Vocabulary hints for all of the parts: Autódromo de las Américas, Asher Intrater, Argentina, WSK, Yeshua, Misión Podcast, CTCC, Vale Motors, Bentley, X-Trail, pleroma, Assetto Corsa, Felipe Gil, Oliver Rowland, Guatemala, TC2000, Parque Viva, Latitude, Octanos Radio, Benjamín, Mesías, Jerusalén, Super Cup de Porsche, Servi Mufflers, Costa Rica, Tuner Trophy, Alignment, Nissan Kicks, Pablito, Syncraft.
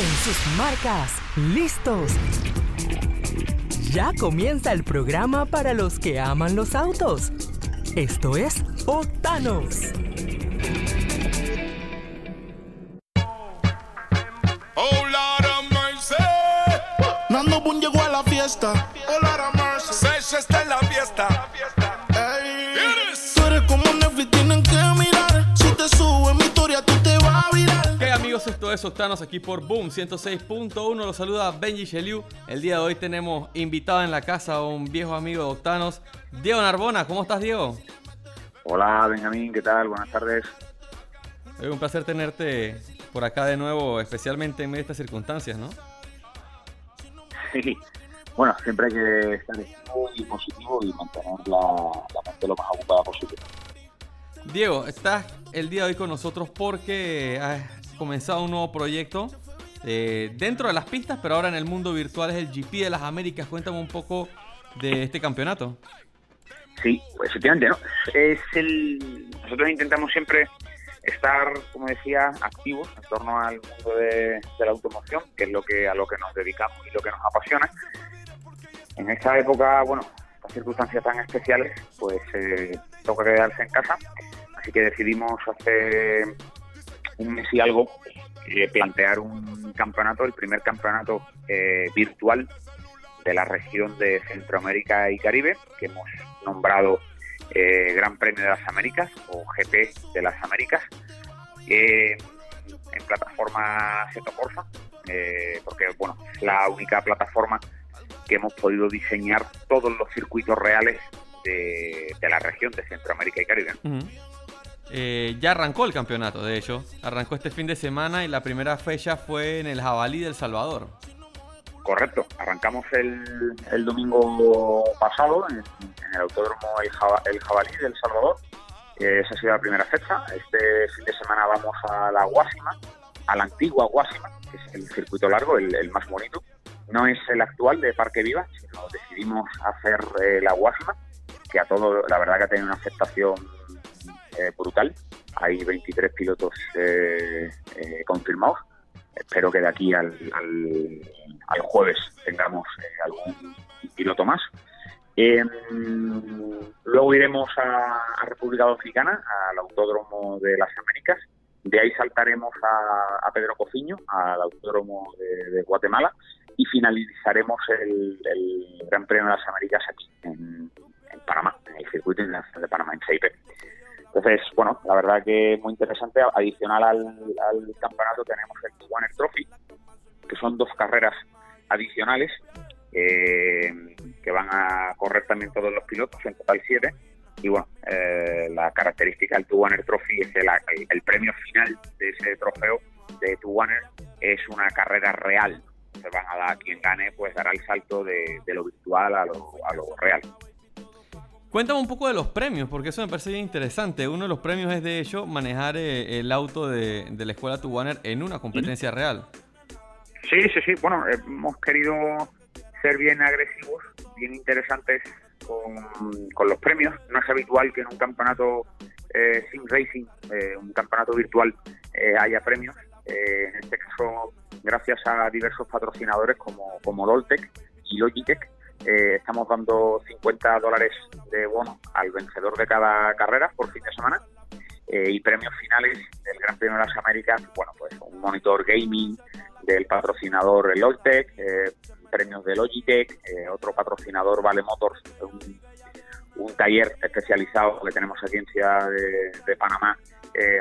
En sus marcas, listos. Ya comienza el programa para los que aman los autos. Esto es Octanos. Oh, Lord of mercy. Nando Boom llegó a la fiesta. Oh, Lord of mercy. Sesha está en la fiesta. Esto es Octanos aquí por BOOM 106.1. Los saluda Benji Cheliu. El día de hoy tenemos invitado en la casa a un viejo amigo de Octanos, Diego Narbona. ¿Cómo estás, Diego? Hola, Benjamín, ¿qué tal? Buenas tardes. Es un placer tenerte por acá de nuevo, especialmente en medio de estas circunstancias, ¿no? Sí, bueno, siempre hay que estar muy positivo y mantener la mente lo más ocupada posible. Diego, estás el día de hoy con nosotros porque has comenzado un nuevo proyecto dentro de las pistas, pero ahora en el mundo virtual es el GP de las Américas. Cuéntame un poco de este campeonato. Sí, pues, efectivamente, ¿no? Nosotros intentamos siempre estar, como decía, activos en torno al mundo de la automoción, que es a lo que nos dedicamos y lo que nos apasiona. En esta época, bueno, estas circunstancias tan especiales, pues toca quedarse en casa. Así que decidimos hace un mes y algo plantear un campeonato, el primer campeonato virtual de la región de Centroamérica y Caribe, que hemos nombrado Gran Premio de las Américas o GP de las Américas, en plataforma Assetto Corsa, porque bueno, es la única plataforma que hemos podido diseñar todos los circuitos reales de la región de Centroamérica y Caribe. Uh-huh. Ya arrancó el campeonato, de hecho. Arrancó este fin de semana y la primera fecha fue en el Jabalí del Salvador. Correcto. Arrancamos el domingo pasado en el Autódromo El Jabalí del Salvador. Esa ha sido la primera fecha. Este fin de semana vamos a la Guácima, a la antigua Guácima, que es el circuito largo, el más bonito. No es el actual de Parque Viva, sino decidimos hacer la Guácima, que a todo, la verdad que ha tenido una aceptación brutal. Hay 23 pilotos confirmados. Espero que de aquí al jueves tengamos algún piloto más. Luego iremos a República Dominicana, al Autódromo de las Américas. De ahí saltaremos a Pedro Cofiño, al Autódromo de Guatemala. Y finalizaremos el Gran Premio de las Américas aquí, en Panamá, en el circuito internacional de Panamá, en Seipe. Entonces, bueno, la verdad que es muy interesante. Adicional al campeonato tenemos el Tuner Trophy, que son dos carreras adicionales que van a correr también todos los pilotos, en total 7. Y bueno, la característica del Tuner Trophy es que el premio final de ese trofeo de Tuner es una carrera real. Se van a dar, quien gane pues dará el salto de lo virtual a lo real. Cuéntame un poco de los premios, porque eso me parece bien interesante. Uno de los premios es, de hecho, manejar el auto de la Escuela Tuner en una competencia real. Sí. Bueno, hemos querido ser bien agresivos, bien interesantes con los premios. No es habitual que en un campeonato sim racing, un campeonato virtual, haya premios. En este caso, gracias a diversos patrocinadores como Logitech y Logitech, estamos dando $50 de bono al vencedor de cada carrera por fin de semana, y premios finales del Gran Premio de las Américas, bueno, pues un monitor gaming del patrocinador Logitech, premios de Logitech, otro patrocinador Vale Motors, un taller especializado que tenemos aquí en Ciudad de Panamá,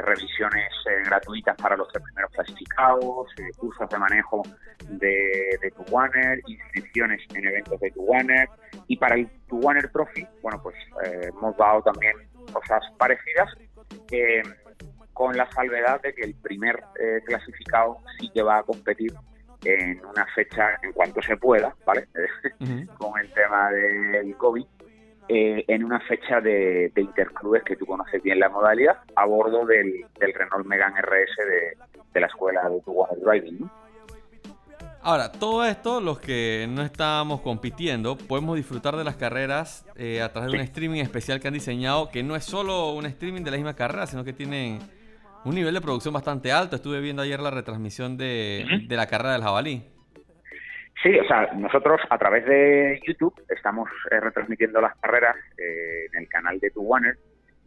revisiones gratuitas para los 3 primeros clasificados, cursos de manejo de Tuner, inscripciones en eventos de Tuner, y para el Tuner Trophy, bueno, pues hemos dado también cosas parecidas, con la salvedad de que el primer clasificado sí que va a competir en una fecha en cuanto se pueda, ¿vale? Uh-huh. Con el tema del COVID. En una fecha de interclubes, que tú conoces bien la modalidad, a bordo del Renault Megane RS de la escuela de Tuner Driving, ¿no? Ahora, todo esto, los que no estábamos compitiendo, podemos disfrutar de las carreras a través de un streaming especial que han diseñado, que no es solo un streaming de la misma carrera, sino que tienen un nivel de producción bastante alto. Estuve viendo ayer la retransmisión de la carrera del Jabalí. Sí, o sea, nosotros a través de YouTube estamos retransmitiendo las carreras en el canal de TwoOner.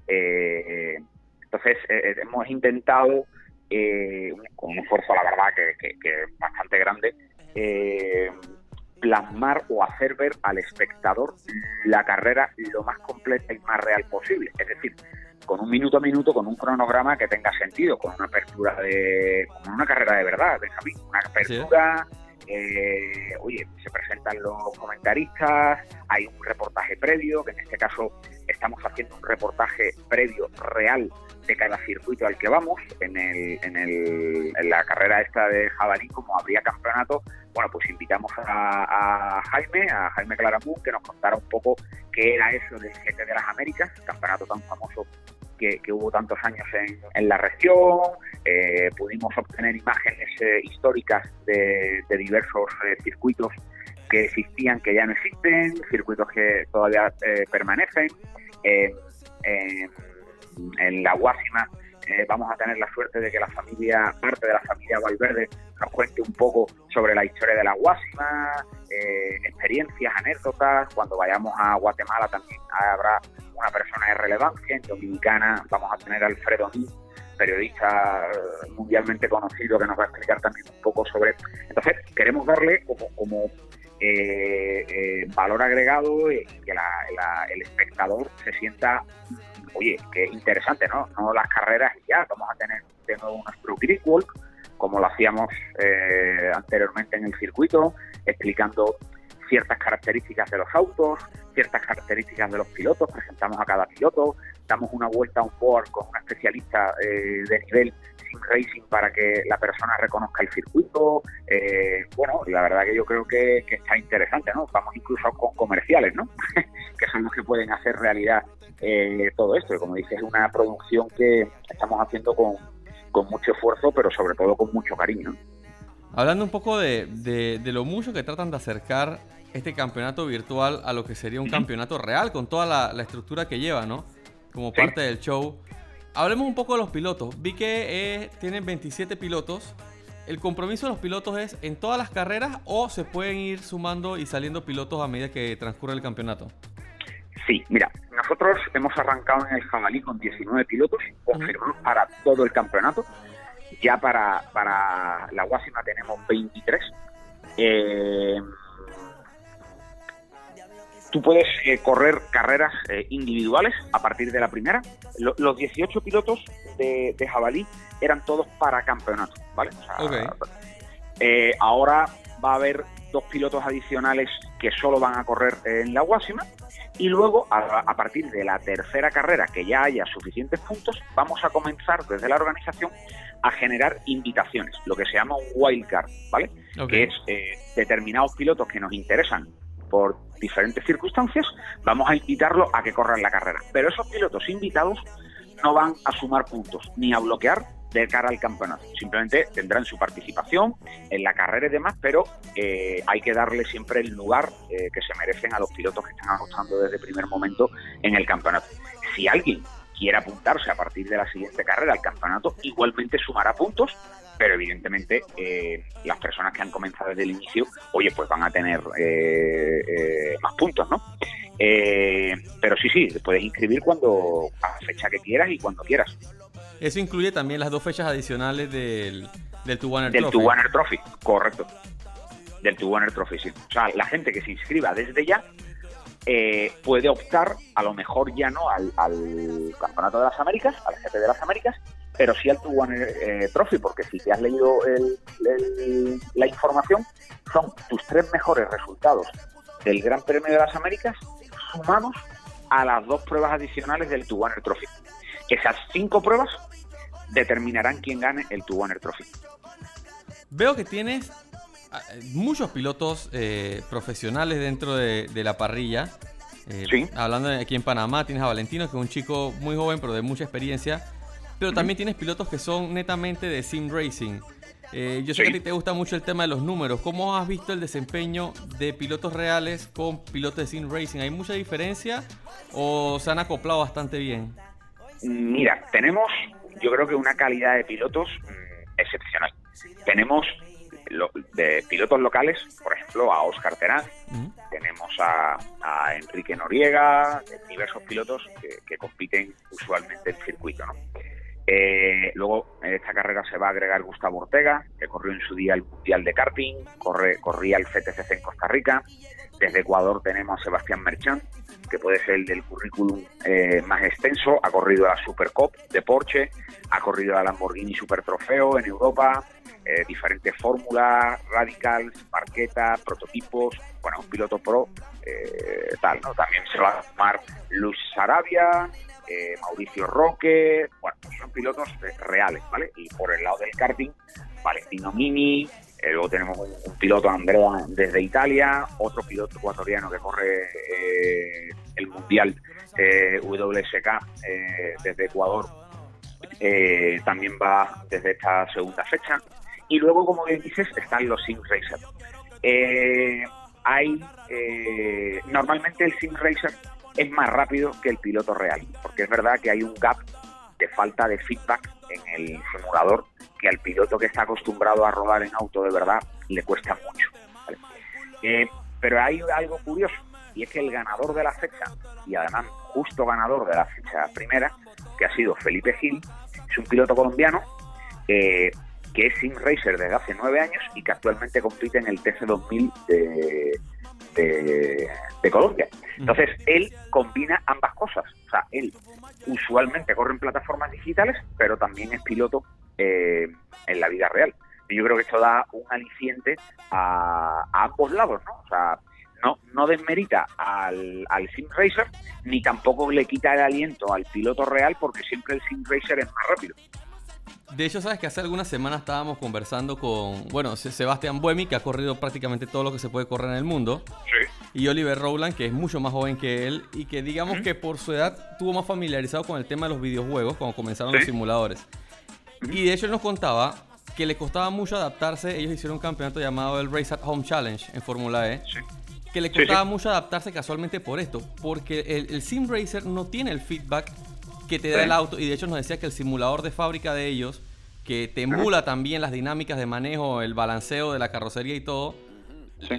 Entonces, hemos intentado, con un esfuerzo, la verdad, que bastante grande, plasmar o hacer ver al espectador la carrera lo más completa y más real posible. Es decir, con un minuto a minuto, con un cronograma que tenga sentido, con una apertura de... como una carrera de verdad, Benjamín. Una apertura... ¿Sí? Oye, se presentan los comentaristas, hay un reportaje previo, que en este caso estamos haciendo un reportaje previo real de cada circuito al que vamos. En la carrera esta de Jabalí, como habría campeonato, bueno, pues invitamos a Jaime Claramunt, que nos contara un poco qué era eso del GP de las Américas, campeonato tan famoso que hubo tantos años en la región. Pudimos obtener imágenes históricas de diversos circuitos que existían, que ya no existen, circuitos que todavía permanecen. En la Guácima vamos a tener la suerte de que parte de la familia Valverde nos cuente un poco sobre la historia de la Guácima, experiencias, anécdotas. Cuando vayamos a Guatemala también habrá una persona de relevancia. En Dominicana vamos a tener a Alfredo Ní, periodista mundialmente conocido, que nos va a explicar también un poco sobre... Entonces, queremos darle como valor agregado y que el espectador se sienta, oye, que es interesante, ¿no? No las carreras ya, vamos a tener de nuevo unos Pro Creek Walk, como lo hacíamos anteriormente en el circuito, explicando ciertas características de los autos, ciertas características de los pilotos, presentamos a cada piloto, damos una vuelta a un board con un especialista de nivel sim racing para que la persona reconozca el circuito. Bueno, la verdad que yo creo que está interesante, ¿no? Vamos incluso con comerciales, ¿no? que son los que pueden hacer realidad todo esto. Y como dices, es una producción que estamos haciendo con mucho esfuerzo, pero sobre todo con mucho cariño. Hablando un poco de lo mucho que tratan de acercar este campeonato virtual a lo que sería un campeonato real, con toda la estructura que lleva, ¿no? Como parte del show. Hablemos un poco de los pilotos. Vi que tienen 27 pilotos. ¿El compromiso de los pilotos es en todas las carreras o se pueden ir sumando y saliendo pilotos a medida que transcurre el campeonato? Sí, mira, nosotros hemos arrancado en el Jabalí con 19 pilotos confirmados para todo el campeonato. Ya para la Guácima tenemos 23. Tú puedes correr carreras individuales a partir de la primera. Los 18 pilotos de Jabalí eran todos para campeonato, ¿vale? O sea, okay. Ahora va a haber dos pilotos adicionales que solo van a correr en la Guácima y luego, a partir de la tercera carrera, que ya haya suficientes puntos, vamos a comenzar desde la organización a generar invitaciones, lo que se llama un wildcard, ¿vale? Okay. Que es determinados pilotos que nos interesan por diferentes circunstancias, vamos a invitarlos a que corran la carrera. Pero esos pilotos invitados no van a sumar puntos ni a bloquear de cara al campeonato. Simplemente tendrán su participación en la carrera y demás, pero hay que darle siempre el lugar que se merecen a los pilotos que están apostando desde el primer momento en el campeonato. Si alguien quiere apuntarse a partir de la siguiente carrera al campeonato, igualmente sumará puntos, pero evidentemente las personas que han comenzado desde el inicio, oye, pues van a tener más puntos, ¿no? Pero sí, te puedes inscribir cuando a fecha que quieras y cuando quieras. Eso incluye también las dos fechas adicionales del TwoOner Trophy. Del TwoOner Trophy, correcto. Del TwoOner Trophy, sí. O sea, la gente que se inscriba desde ya puede optar, a lo mejor ya no al Campeonato de las Américas, al GP de las Américas, pero sí al TwoOner Trophy, porque si te has leído la información, son tus tres mejores resultados del Gran Premio de las Américas sumados a las dos pruebas adicionales del TwoOner Trophy. Esas 5 pruebas determinarán quién gane el TwoOner Trophy. Veo que tienes muchos pilotos profesionales dentro de la parrilla. Sí. Hablando aquí en Panamá, tienes a Valentino, que es un chico muy joven pero de mucha experiencia, pero también tienes pilotos que son netamente de sim racing. Yo sé que a ti te gusta mucho el tema de los números. ¿Cómo has visto el desempeño de pilotos reales con pilotos de sim racing? ¿Hay mucha diferencia o se han acoplado bastante bien? Mira, tenemos yo creo que una calidad de pilotos excepcional. Tenemos de pilotos locales, por ejemplo, a Oscar Terán, tenemos a Enrique Noriega, diversos pilotos que compiten usualmente en circuito, ¿no? Luego en esta carrera se va a agregar Gustavo Ortega, que corrió en su día el Mundial de Karting, corría el CTCC en Costa Rica. Desde Ecuador tenemos a Sebastián Merchan, que puede ser el del currículum más extenso. Ha corrido a la Super Cup de Porsche, ha corrido a Lamborghini Supertrofeo en Europa, diferentes fórmulas, radicals, parquetas, prototipos. Bueno, un piloto pro, tal, ¿no? También se va a sumar Luz Sarabia, Mauricio Roque. Bueno, son pilotos reales, ¿vale? Y por el lado del karting, Valentino Mini. Luego tenemos un piloto, Andrea, desde Italia, otro piloto ecuatoriano que corre el Mundial WSK desde Ecuador, también va desde esta segunda fecha. Y luego, como bien dices, están los Sim Racers. Normalmente el Sim Racer es más rápido que el piloto real, porque es verdad que hay un gap de falta de feedback en el simulador, que al piloto que está acostumbrado a rodar en auto de verdad le cuesta mucho, ¿vale? Pero hay algo curioso, y es que el ganador de la fecha, y además justo ganador de la fecha primera, que ha sido Felipe Gil, es un piloto colombiano que es sim racer desde hace 9 años y que actualmente compite en el TC2000 de Colombia. Entonces él combina ambas cosas, o sea, él usualmente corre en plataformas digitales, pero también es piloto en la vida real. Y yo creo que esto da un aliciente a ambos lados, ¿no? O sea, no desmerita al sim racer, ni tampoco le quita el aliento al piloto real, porque siempre el sim racer es más rápido. De hecho, sabes que hace algunas semanas estábamos conversando con, bueno, Sebastián Buemi, que ha corrido prácticamente todo lo que se puede correr en el mundo. Sí. Y Oliver Rowland, que es mucho más joven que él y que digamos que por su edad estuvo más familiarizado con el tema de los videojuegos cuando comenzaron los simuladores. Y de hecho él nos contaba que le costaba mucho adaptarse. Ellos hicieron un campeonato llamado el Race at Home Challenge en Fórmula E. Que le costaba mucho adaptarse casualmente por esto, porque el sim racer no tiene el feedback que te da el auto, y de hecho nos decía que el simulador de fábrica de ellos, que te emula también las dinámicas de manejo, el balanceo de la carrocería y todo,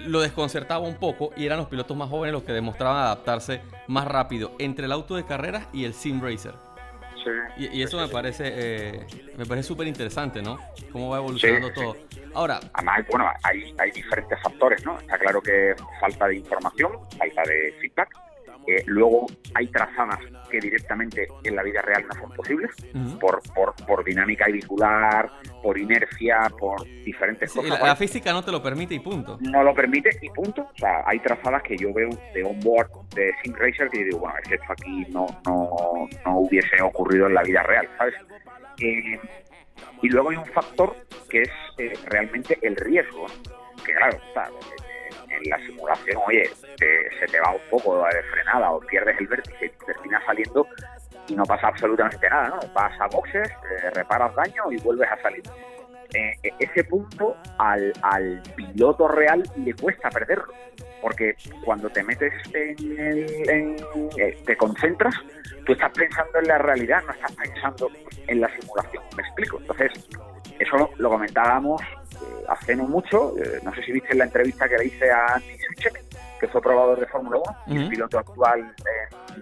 lo desconcertaba un poco, y eran los pilotos más jóvenes los que demostraban adaptarse más rápido entre el auto de carreras y el sim racer. Y eso me parece súper interesante, ¿no? Cómo va evolucionando todo. Ahora, además, bueno, hay diferentes factores, ¿no? Está claro que falta de información, falta de feedback. Luego hay trazadas que directamente en la vida real no son posibles, por dinámica vehicular, por inercia, por diferentes cosas. La física no te lo permite y punto. No lo permite y punto. O sea, hay trazadas que yo veo de onboard de sim racer que digo, bueno, es que esto aquí no hubiese ocurrido en la vida real, ¿sabes? Y luego hay un factor que es realmente el riesgo, que claro, está... En la simulación, oye, se te va un poco de frenada o pierdes el vértice y terminas saliendo y no pasa absolutamente nada, ¿no? Vas a boxes, reparas daño y vuelves a salir. Ese punto al piloto real le cuesta perderlo, porque cuando te metes te concentras, tú estás pensando en la realidad, no estás pensando en la simulación, ¿me explico? Entonces, eso lo comentábamos hace no mucho, no sé si viste la entrevista que le hice a Andy Suchek, que fue probador de Fórmula 1, el piloto actual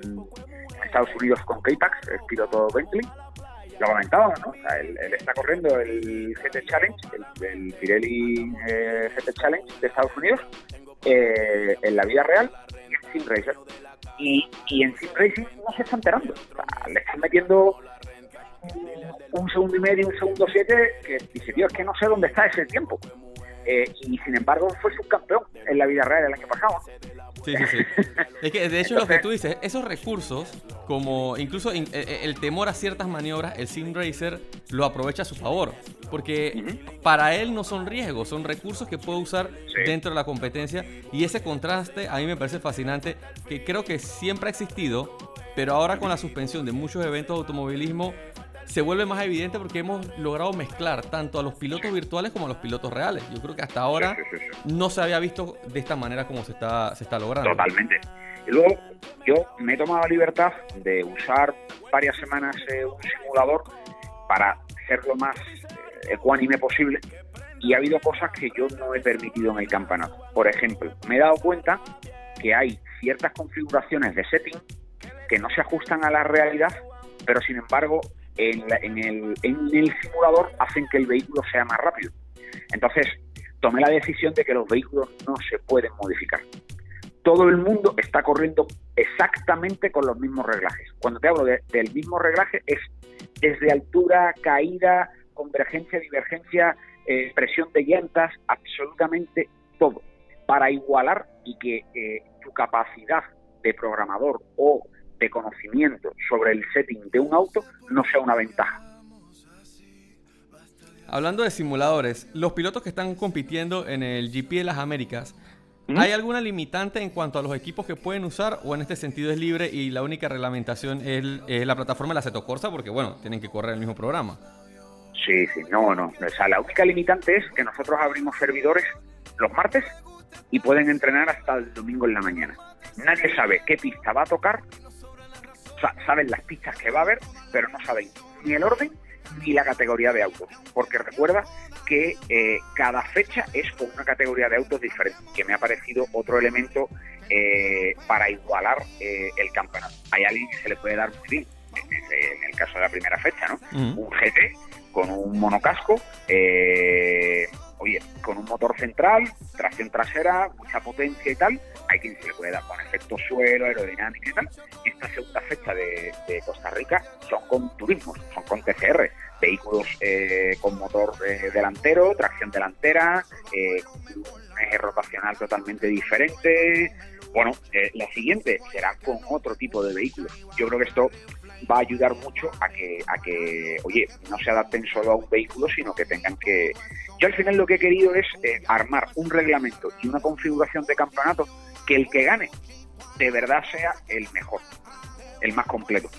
en Estados Unidos con K-Pax, el piloto Bentley. Lo comentábamos, ¿no? O sea, él está corriendo el GT Challenge, el Pirelli GT Challenge de Estados Unidos, en la vida real y en Sim Racer. Y en Sim Racing no se está enterando, o sea, le están metiendo un segundo y medio, un segundo 7, que dice, tío, es que no sé dónde está ese tiempo. Y sin embargo fue subcampeón en la vida real el año pasado. Sí. Es que de hecho, entonces, lo que tú dices, esos recursos, como incluso el temor a ciertas maniobras, el sim racer lo aprovecha a su favor, porque para él no son riesgos, son recursos que puede usar dentro de la competencia. Y ese contraste a mí me parece fascinante, que creo que siempre ha existido, pero ahora con la suspensión de muchos eventos de automovilismo se vuelve más evidente, porque hemos logrado mezclar tanto a los pilotos virtuales como a los pilotos reales. Yo creo que hasta ahora no se había visto de esta manera como se está logrando. Totalmente. Y luego yo me he tomado la libertad de usar varias semanas un simulador para ser lo más ecuánime posible, y ha habido cosas que yo no he permitido en el campeonato. Por ejemplo, me he dado cuenta que hay ciertas configuraciones de setting que no se ajustan a la realidad, pero sin embargo en el simulador hacen que el vehículo sea más rápido. Entonces tomé la decisión de que los vehículos no se pueden modificar. Todo el mundo está corriendo exactamente con los mismos reglajes. Cuando te hablo del mismo reglaje, es desde altura, caída, convergencia, divergencia, presión de llantas, absolutamente todo, para igualar y que tu capacidad de programador o de conocimiento sobre el setting de un auto no sea una ventaja. Hablando de simuladores, los pilotos que están compitiendo en el GP de las Américas, ¿hay alguna limitante en cuanto a los equipos que pueden usar, o en este sentido es libre y la única reglamentación es la plataforma de la Assetto Corsa, porque bueno, tienen que correr el mismo programa? Sí, no. O sea, la única limitante es que nosotros abrimos servidores los martes y pueden entrenar hasta el domingo en la mañana. Nadie sabe qué pista va a tocar, o sea, saben las pistas que va a haber, pero no saben ni el orden ni la categoría de autos, porque recuerda que cada fecha es con una categoría de autos diferente, que me ha parecido otro elemento para igualar el campeonato. Hay alguien que se le puede dar muy bien, en el caso de la primera fecha, ¿no? Un GT con un monocasco, con un motor central, tracción trasera, mucha potencia y tal. Hay quien se le puede dar con efecto suelo, aerodinámica y tal. Esta segunda fecha de Costa Rica son con turismos, son con TCR, vehículos con motor delantero, tracción delantera, un eje rotacional totalmente diferente. Bueno, la siguiente será con otro tipo de vehículos. Yo creo que esto va a ayudar mucho a que no se adapten solo a un vehículo, sino que tengan que... Yo al final lo que he querido es armar un reglamento y una configuración de campeonato que el que gane de verdad sea el mejor, el más completo.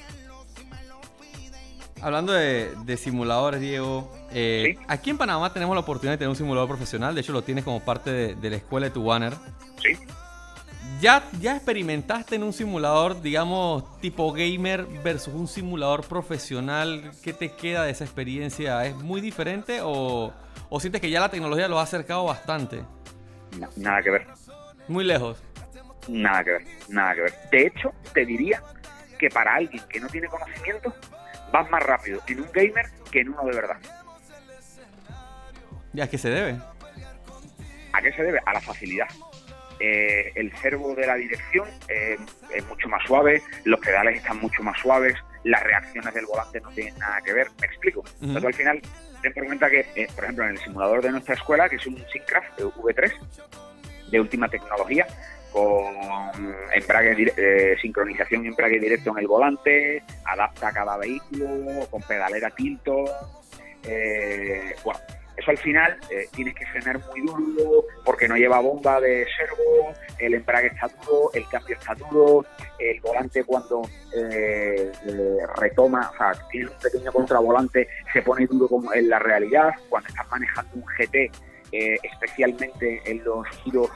Hablando de simuladores, Diego, ¿sí? Aquí en Panamá tenemos la oportunidad de tener un simulador profesional. De hecho, lo tienes como parte de la escuela de tu banner. Sí. ¿Ya experimentaste en un simulador, digamos, tipo gamer versus un simulador profesional? ¿Qué te queda de esa experiencia? ¿Es muy diferente o sientes que ya la tecnología lo ha acercado bastante? No, nada que ver. ¿Muy lejos? Nada que ver. De hecho, te diría que para alguien que no tiene conocimiento, vas más rápido en un gamer que en uno de verdad. ¿Y a qué se debe? ¿A qué se debe? A la facilidad. El servo de la dirección es mucho más suave, los pedales están mucho más suaves, las reacciones del volante no tienen nada que ver, ¿me explico? Uh-huh. Pero al final, ten por cuenta que, por ejemplo, en el simulador de nuestra escuela, que es un Syncraft V3 de última tecnología, con embrague, sincronización y embrague directo en el volante, adapta a cada vehículo, con pedalera tilto, Eso al final tienes que frenar muy duro porque no lleva bomba de servo, el embrague está duro, el cambio está duro, el volante cuando retoma, o sea, tiene un pequeño contravolante, se pone duro como en la realidad. Cuando estás manejando un GT, especialmente en los giros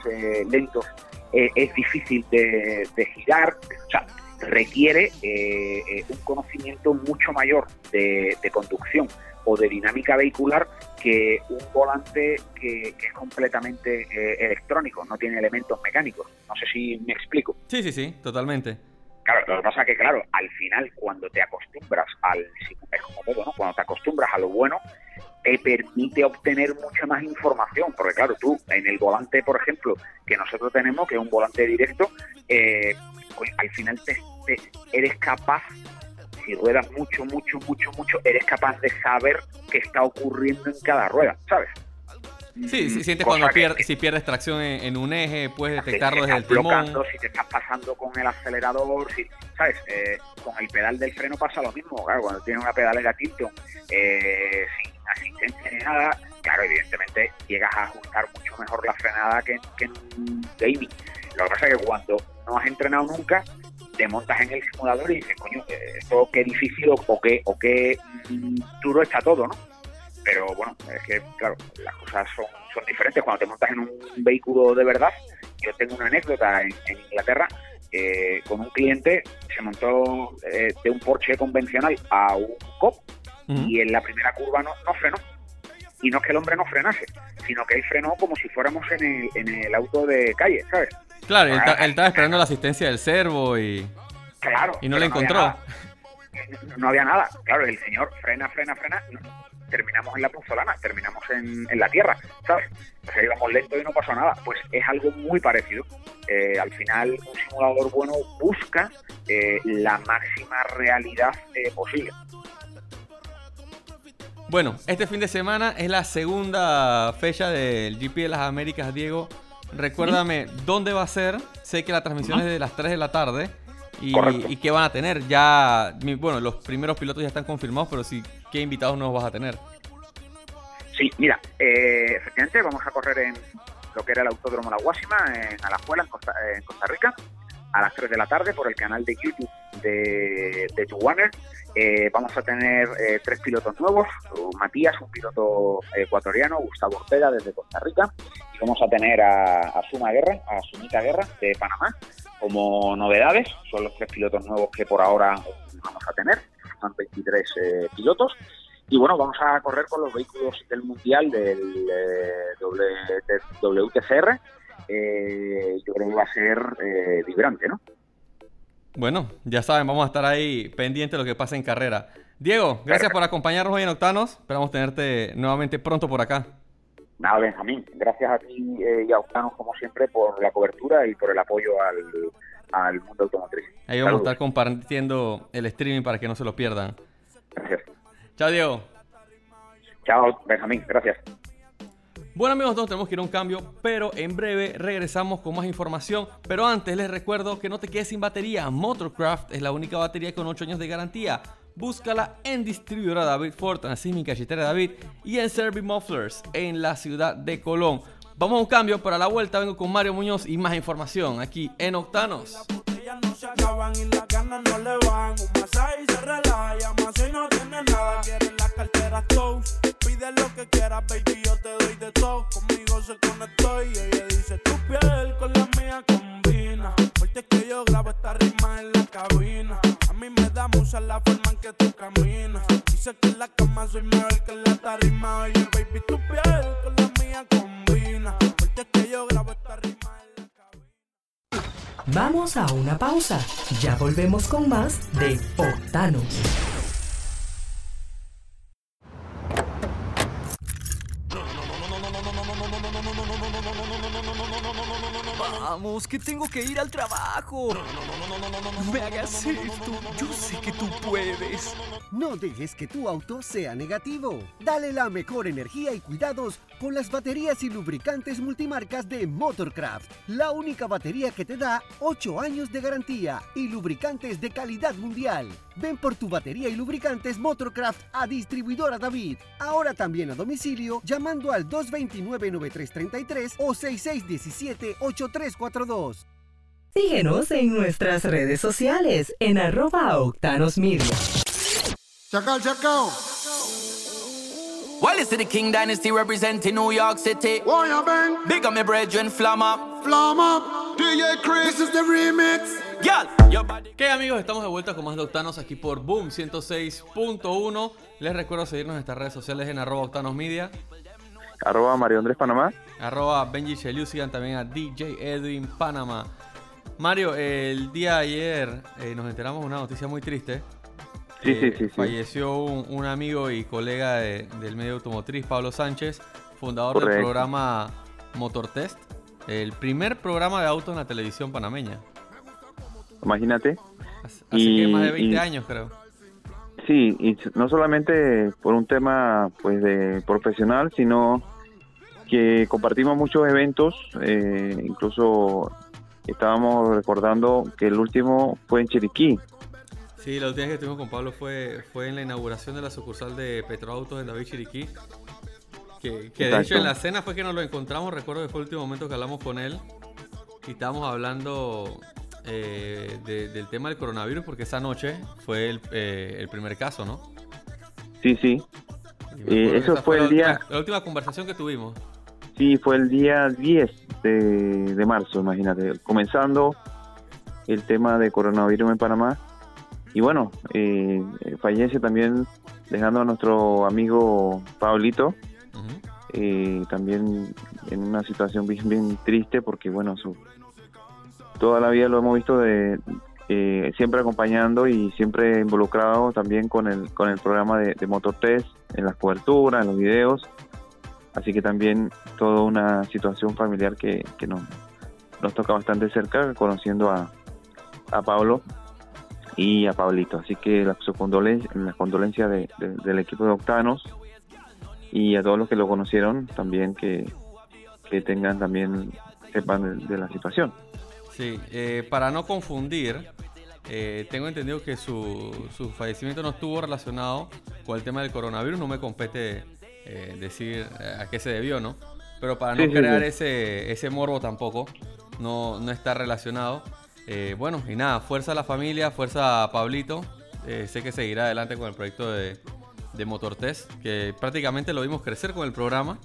lentos, es difícil de girar, o sea, requiere un conocimiento mucho mayor de conducción o de dinámica vehicular que un volante que es completamente electrónico, no tiene elementos mecánicos. No sé si me explico. Sí, totalmente. Claro, lo que pasa es que, al final, cuando te acostumbras cuando te acostumbras a lo bueno, te permite obtener mucha más información, porque tú, en el volante, por ejemplo, que nosotros tenemos, que es un volante directo, al final te eres capaz. Si ruedas mucho, eres capaz de saber qué está ocurriendo en cada rueda, ¿sabes? Sí, sientes cuando si pierdes tracción en un eje, puedes detectarlo desde el timón. Si te estás pasando con el acelerador, ¿sabes? Con el pedal del freno pasa lo mismo, cuando tienes una pedalera Tilton sin asistencia ni nada, evidentemente llegas a ajustar mucho mejor la frenada que en un gaming. Lo que pasa es que cuando no has entrenado nunca, te montas en el simulador y dices, coño, esto qué difícil o qué duro está todo, ¿no? Pero bueno, es que, las cosas son diferentes. Cuando te montas en un vehículo de verdad, yo tengo una anécdota en Inglaterra, con un cliente, se montó de un Porsche convencional a un Cop, y en la primera curva no frenó. Y no es que el hombre no frenase, sino que él frenó como si fuéramos en el auto de calle, ¿sabes? Claro, él estaba esperando la asistencia del servo y... Claro. Y no la encontró. No había nada. Claro, el señor frena. Terminamos en la Punzolana, terminamos en la tierra, ¿sabes? O sea, íbamos lento y no pasó nada. Pues es algo muy parecido. Al final, un simulador bueno busca la máxima realidad posible. Bueno, este fin de semana es la segunda fecha del GP de las Américas, Diego. Recuérdame dónde va a ser. Sé que la transmisión es de las 3 de la tarde. Y qué van a tener. Ya, bueno, los primeros pilotos ya están confirmados, pero sí, ¿qué invitados nuevos vas a tener? Sí, mira, efectivamente vamos a correr en lo que era el Autódromo La Guácima, en Alajuela, en Costa Rica, a las 3 de la tarde por el canal de YouTube de Tuner. Vamos a tener 3 pilotos nuevos: Matías, un piloto ecuatoriano, Gustavo Ortega desde Costa Rica, y vamos a tener a Sumita Guerra de Panamá como novedades. Son los 3 pilotos nuevos que por ahora vamos a tener. Son 23 pilotos. Y bueno, vamos a correr con los vehículos del Mundial del WTCR. Yo creo que va a ser vibrante, ¿no? Bueno, ya saben, vamos a estar ahí pendientes de lo que pasa en carrera. Diego, gracias por acompañarnos hoy en Octanos. Esperamos tenerte nuevamente pronto por acá. Nada, Benjamín, gracias a ti y a Octanos, como siempre, por la cobertura y por el apoyo al mundo automotriz. Ahí vamos a estar compartiendo el streaming para que no se lo pierdan. Gracias. Chao, Diego. Chao, Benjamín, gracias. Bueno, amigos, nosotros tenemos que ir a un cambio, pero en breve regresamos con más información. Pero antes les recuerdo que no te quedes sin batería. Motorcraft es la única batería con 8 años de garantía. Búscala en Distribuidora David, Fortuna, Sísmica, Chistera David y en Servi Mufflers en la ciudad de Colón. Vamos a un cambio, para la vuelta vengo con Mario Muñoz y más información aquí en Octanos. No se acaban y las ganas no le van. Un masaje y se relaja, más hoy no tiene nada. Quieren las carteras toast, pide lo que quieras, baby, yo te doy de todo. Conmigo se conectó y ella dice, tu piel con la mía combina. Porque es que yo grabo esta rima en la cabina. A mí me da musa la forma en que tú caminas. Dice que en la cama soy mejor que en la tarima. Oye, baby, tu piel con la mía combina. Porque es que yo grabo esta rima en la cabina. Vamos a una pausa. Ya volvemos con más de Octanos. Vamos, que tengo que ir al trabajo. No me hagas esto. Yo sé que tú puedes. No dejes que tu auto sea negativo. Dale la mejor energía y cuidados con las baterías y lubricantes multimarcas de Motorcraft. La única batería que te da 8 años de garantía y lubricantes de calidad mundial. Ven por tu batería y lubricantes Motorcraft a Distribuidora David. Ahora también a domicilio llamando al 229-9333 o 6617-8342. Síguenos en nuestras redes sociales en @octanosmedia. Chacal, chacal. Well, it's to the King Dynasty representing New York City. Why you bang? Big up my brethren, flam up. Flam up. DJ Chris, this is the remix. ¿Qué amigos? Estamos de vuelta con más de Octanos aquí por BOOM 106.1. Les recuerdo seguirnos en estas redes sociales en @octanosmedia. @MarioAndresPanamá. @BenjiCheliu. Sigan también a DJ Edwin Panamá. Mario, el día de ayer nos enteramos de una noticia muy triste. Sí. Falleció un amigo y colega del medio automotriz, Pablo Sánchez, fundador del programa Motortest, el primer programa de autos en la televisión panameña. Imagínate. Así que más de 20 años, creo. Sí, y no solamente por un tema pues de profesional, sino que compartimos muchos eventos, incluso estábamos recordando que el último fue en Chiriquí. Sí, la última vez que estuvimos con Pablo fue en la inauguración de la sucursal de Petroautos en David Chiriquí, que de hecho en la cena fue que nos lo encontramos. Recuerdo que fue el último momento que hablamos con él y estábamos hablando del tema del coronavirus, porque esa noche fue el primer caso, ¿no? Sí. Eso fue el día... La última conversación que tuvimos. Sí, fue el día 10 de marzo, imagínate. Comenzando el tema de coronavirus en Panamá. Y bueno, fallece también dejando a nuestro amigo Pablito, también en una situación bien triste, porque bueno, toda la vida lo hemos visto siempre acompañando y siempre involucrado también con el programa de Motor Test, en las coberturas, en los videos. Así que también toda una situación familiar que nos toca bastante cerca, conociendo a Pablo y a Pablito. Así que las condolencias del equipo de Octanos y a todos los que lo conocieron también, que tengan también, sepan de la situación. Sí, para no confundir, tengo entendido que su fallecimiento no estuvo relacionado con el tema del coronavirus. No me compete decir a qué se debió, ¿no? Pero para no crear ese morbo tampoco, no está relacionado. Bueno, y nada, fuerza a la familia, fuerza a Pablito. Sé que seguirá adelante con el proyecto de Motortest, que prácticamente lo vimos crecer con el programa.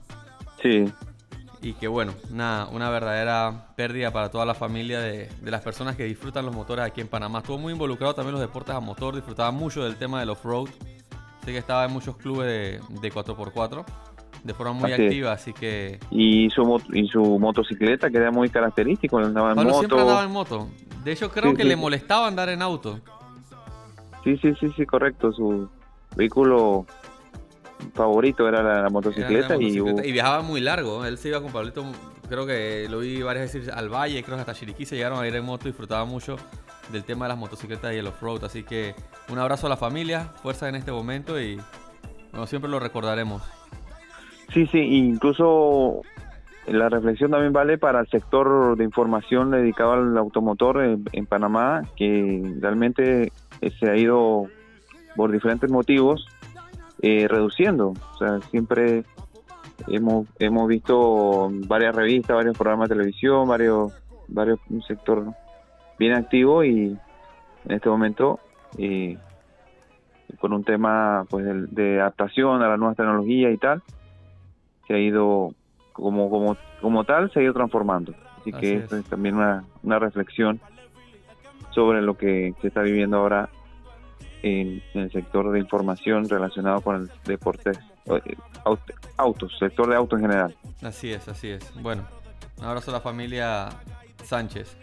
Sí. Y que bueno, nada, una verdadera pérdida para toda la familia de las personas que disfrutan los motores aquí en Panamá. Estuvo muy involucrado también en los deportes a motor, disfrutaba mucho del tema del off-road. Sé que estaba en muchos clubes de 4x4 de forma muy activa, así que... Y su motocicleta, que era muy característico, andaba en moto. Pablo siempre andaba en moto. De hecho, creo que le molestaba andar en auto. Sí, correcto. Su vehículo favorito era la motocicleta. Y viajaba muy largo. Él se iba con Pablito, creo que lo vi varias veces al valle, creo que hasta Chiriquí se llegaron a ir en moto. Disfrutaba mucho del tema de las motocicletas y el off-road. Así que un abrazo a la familia, fuerza en este momento y bueno, siempre lo recordaremos. Sí, incluso la reflexión también vale para el sector de información dedicado al automotor en Panamá, que realmente se ha ido, por diferentes motivos, reduciendo. O sea, siempre hemos visto varias revistas, varios programas de televisión, varios un sector bien activo, y en este momento con un tema pues de adaptación a las nuevas tecnologías y tal, se ha ido como tal, se ha ido transformando. Así que esto es también una reflexión sobre lo que se está viviendo ahora en el sector de información relacionado con el deporte, autos, sector de autos en general. Así es. Bueno, un abrazo a la familia Sánchez.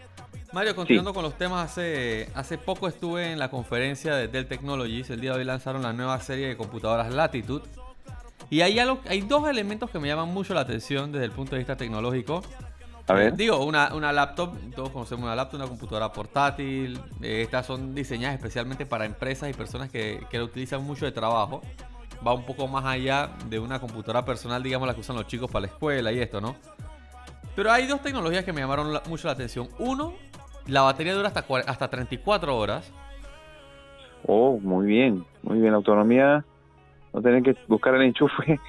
Mario, continuando con los temas, hace poco estuve en la conferencia de Dell Technologies. El día de hoy lanzaron la nueva serie de computadoras Latitude. Y hay dos elementos que me llaman mucho la atención desde el punto de vista tecnológico. A ver. Digo, una laptop, todos conocemos una laptop, una computadora portátil. Estas son diseñadas especialmente para empresas y personas que lo utilizan mucho de trabajo. Va un poco más allá de una computadora personal, digamos, la que usan los chicos para la escuela y esto, ¿no? Pero hay dos tecnologías que me llamaron mucho la atención. Uno, la batería dura hasta 34 horas. Oh, muy bien. La autonomía... No tener que buscar el enchufe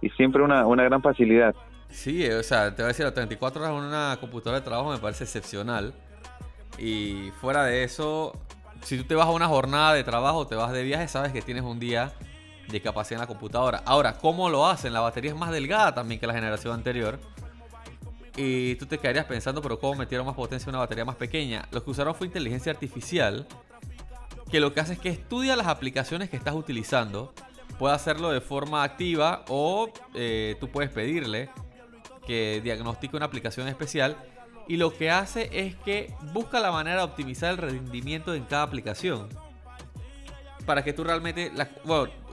y siempre una gran facilidad. Sí, o sea, te voy a decir, a 34 horas en una computadora de trabajo me parece excepcional. Y fuera de eso, si tú te vas a una jornada de trabajo, te vas de viaje, sabes que tienes un día de capacidad en la computadora. Ahora, ¿cómo lo hacen? La batería es más delgada también que la generación anterior. Y tú te quedarías pensando, pero ¿cómo metieron más potencia en una batería más pequeña? Lo que usaron fue inteligencia artificial, que lo que hace es que estudia las aplicaciones que estás utilizando. Puede hacerlo de forma activa o tú puedes pedirle que diagnostique una aplicación especial, y lo que hace es que busca la manera de optimizar el rendimiento en cada aplicación para que tú realmente...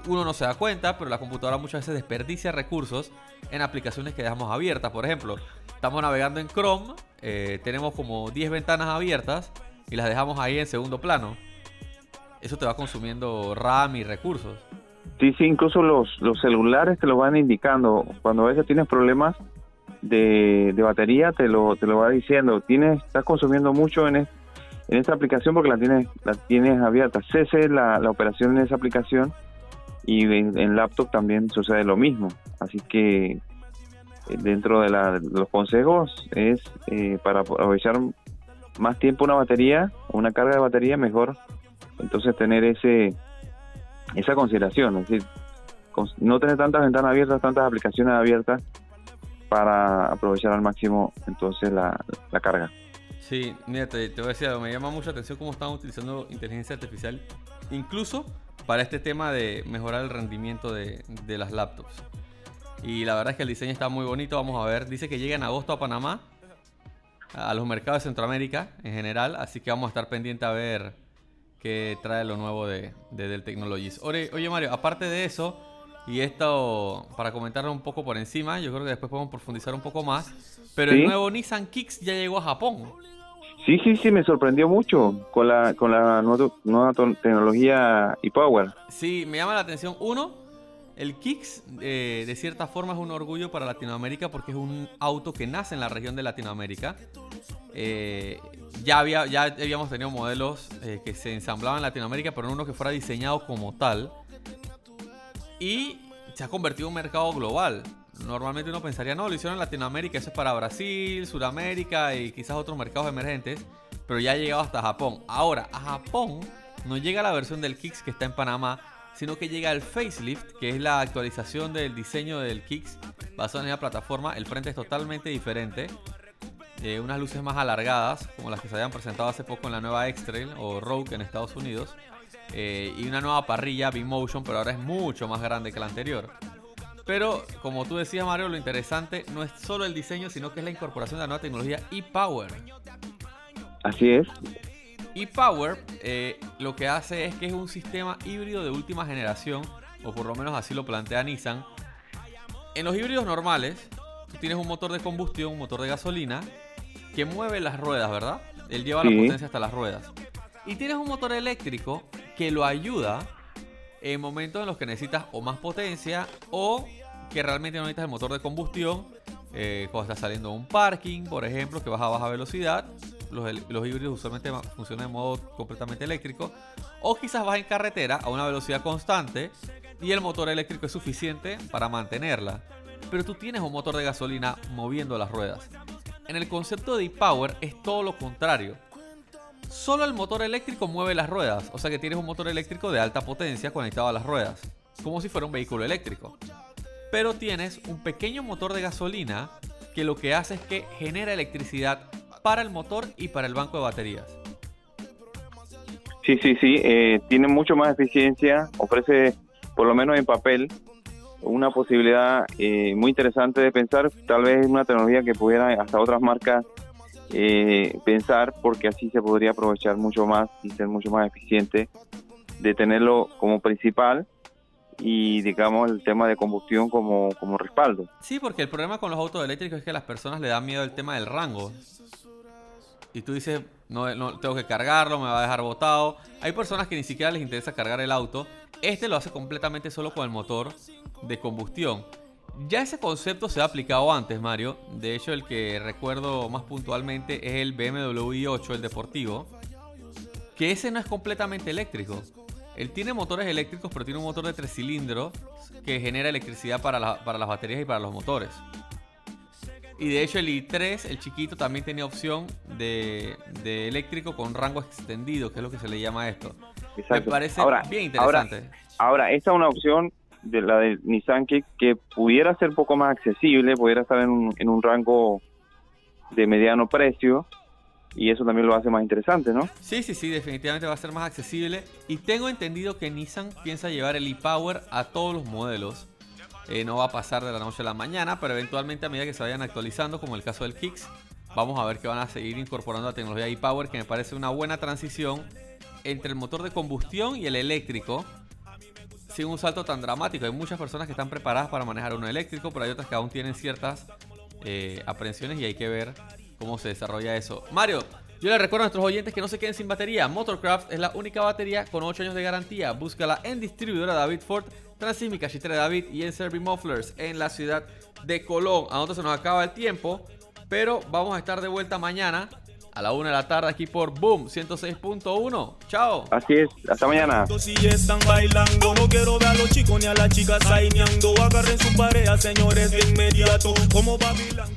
uno no se da cuenta, pero la computadora muchas veces desperdicia recursos en aplicaciones que dejamos abiertas. Por ejemplo, estamos navegando en Chrome, tenemos como 10 ventanas abiertas y las dejamos ahí en segundo plano. Eso te va consumiendo RAM y recursos. Sí, incluso los celulares te lo van indicando. Cuando a veces tienes problemas de batería, te lo va diciendo. Estás consumiendo mucho en esta aplicación porque la tienes abierta. Cese la operación en esa aplicación, y en laptop también sucede lo mismo. Así que dentro de los consejos es para aprovechar más tiempo una batería, una carga de batería, mejor entonces tener esa consideración, es decir, no tener tantas ventanas abiertas, tantas aplicaciones abiertas, para aprovechar al máximo entonces la carga. Sí, mira, te voy a decir, me llama mucha atención cómo están utilizando inteligencia artificial, incluso para este tema de mejorar el rendimiento de las laptops. Y la verdad es que el diseño está muy bonito. Vamos a ver, dice que llega en agosto a Panamá, a los mercados de Centroamérica en general, así que vamos a estar pendiente a ver qué trae lo nuevo de Dell Technologies. Oye Mario, aparte de eso, y esto para comentarlo un poco por encima, yo creo que después podemos profundizar un poco más, pero ¿sí? El nuevo Nissan Kicks ya llegó a Japón. Sí, me sorprendió mucho con la nueva tecnología e-Power. Sí, me llama la atención. Uno, el Kicks, de cierta forma es un orgullo para Latinoamérica porque es un auto que nace en la región de Latinoamérica. Ya habíamos tenido modelos que se ensamblaban en Latinoamérica, pero no uno que fuera diseñado como tal. Y se ha convertido en un mercado global. Normalmente uno pensaría, no, lo hicieron en Latinoamérica, eso es para Brasil, Sudamérica y quizás otros mercados emergentes, pero ya ha llegado hasta Japón. Ahora, a Japón no llega la versión del Kicks que está en Panamá, sino que llega el facelift, que es la actualización del diseño del Kicks basado en la plataforma. El frente es totalmente diferente, unas luces más alargadas, como las que se habían presentado hace poco en la nueva X-Trail o Rogue en Estados Unidos, y una nueva parrilla B-Motion, pero ahora es mucho más grande que la anterior. Pero, como tú decías, Mario, lo interesante no es solo el diseño, sino que es la incorporación de la nueva tecnología e-Power. Así es. E-Power lo que hace es que es un sistema híbrido de última generación, o por lo menos así lo plantea Nissan. En los híbridos normales, tú tienes un motor de combustión, un motor de gasolina, que mueve las ruedas, ¿verdad? Él lleva sí. La potencia hasta las ruedas. Y tienes un motor eléctrico que lo ayuda en momentos en los que necesitas o más potencia o que realmente no necesitas el motor de combustión, cuando estás saliendo de un parking, por ejemplo, que vas a baja velocidad. Los híbridos usualmente funcionan de modo completamente eléctrico, o quizás vas en carretera a una velocidad constante y el motor eléctrico es suficiente para mantenerla, pero tú tienes un motor de gasolina moviendo las ruedas. En el concepto de e-Power es todo lo contrario. Solo el motor eléctrico mueve las ruedas, o sea que tienes un motor eléctrico de alta potencia conectado a las ruedas, como si fuera un vehículo eléctrico, pero tienes un pequeño motor de gasolina que lo que hace es que genera electricidad para el motor y para el banco de baterías. Sí. Tiene mucho más eficiencia. Ofrece, por lo menos en papel, una posibilidad muy interesante de pensar. Tal vez una tecnología que pudiera hasta otras marcas pensar, porque así se podría aprovechar mucho más y ser mucho más eficiente de tenerlo como principal y, digamos, el tema de combustión como respaldo. Sí, porque el problema con los autos eléctricos es que a las personas le da miedo el tema del rango. Y tú dices, no tengo que cargarlo, me va a dejar botado. Hay personas que ni siquiera les interesa cargar el auto. Este lo hace completamente solo con el motor de combustión. Ya ese concepto se ha aplicado antes, Mario. De hecho, el que recuerdo más puntualmente es el BMW i8, el deportivo, que ese no es completamente eléctrico. Él tiene motores eléctricos, pero tiene un motor de 3 cilindros que genera electricidad para las baterías y para los motores. Y de hecho el i3, el chiquito, también tenía opción de eléctrico con rango extendido, que es lo que se le llama esto. Exacto. Me parece bien interesante. Ahora, esta es una opción de la del Nissan que pudiera ser un poco más accesible, pudiera estar en un rango de mediano precio, y eso también lo hace más interesante, ¿no? Sí, definitivamente va a ser más accesible. Y tengo entendido que Nissan piensa llevar el e-Power a todos los modelos. No va a pasar de la noche a la mañana, pero eventualmente a medida que se vayan actualizando, como el caso del Kicks, vamos a ver que van a seguir incorporando la tecnología e-Power, que me parece una buena transición entre el motor de combustión y el eléctrico, sin un salto tan dramático. Hay muchas personas que están preparadas para manejar uno eléctrico, pero hay otras que aún tienen ciertas aprensiones y hay que ver cómo se desarrolla eso. Mario, yo les recuerdo a nuestros oyentes que no se queden sin batería. Motorcraft es la única batería con 8 años de garantía. Búscala en Distribuidora David Ford, Transímica, Chitre David y en Servi Mufflers en la ciudad de Colón. A nosotros se nos acaba el tiempo, pero vamos a estar de vuelta mañana a la 1 de la tarde aquí por BOOM 106.1. ¡Chao! Así es, hasta mañana. Si están bailando, no quiero ver a los chicos ni a las chicas saineando. Agarren sus parejas, señores, de inmediato, como Babilán.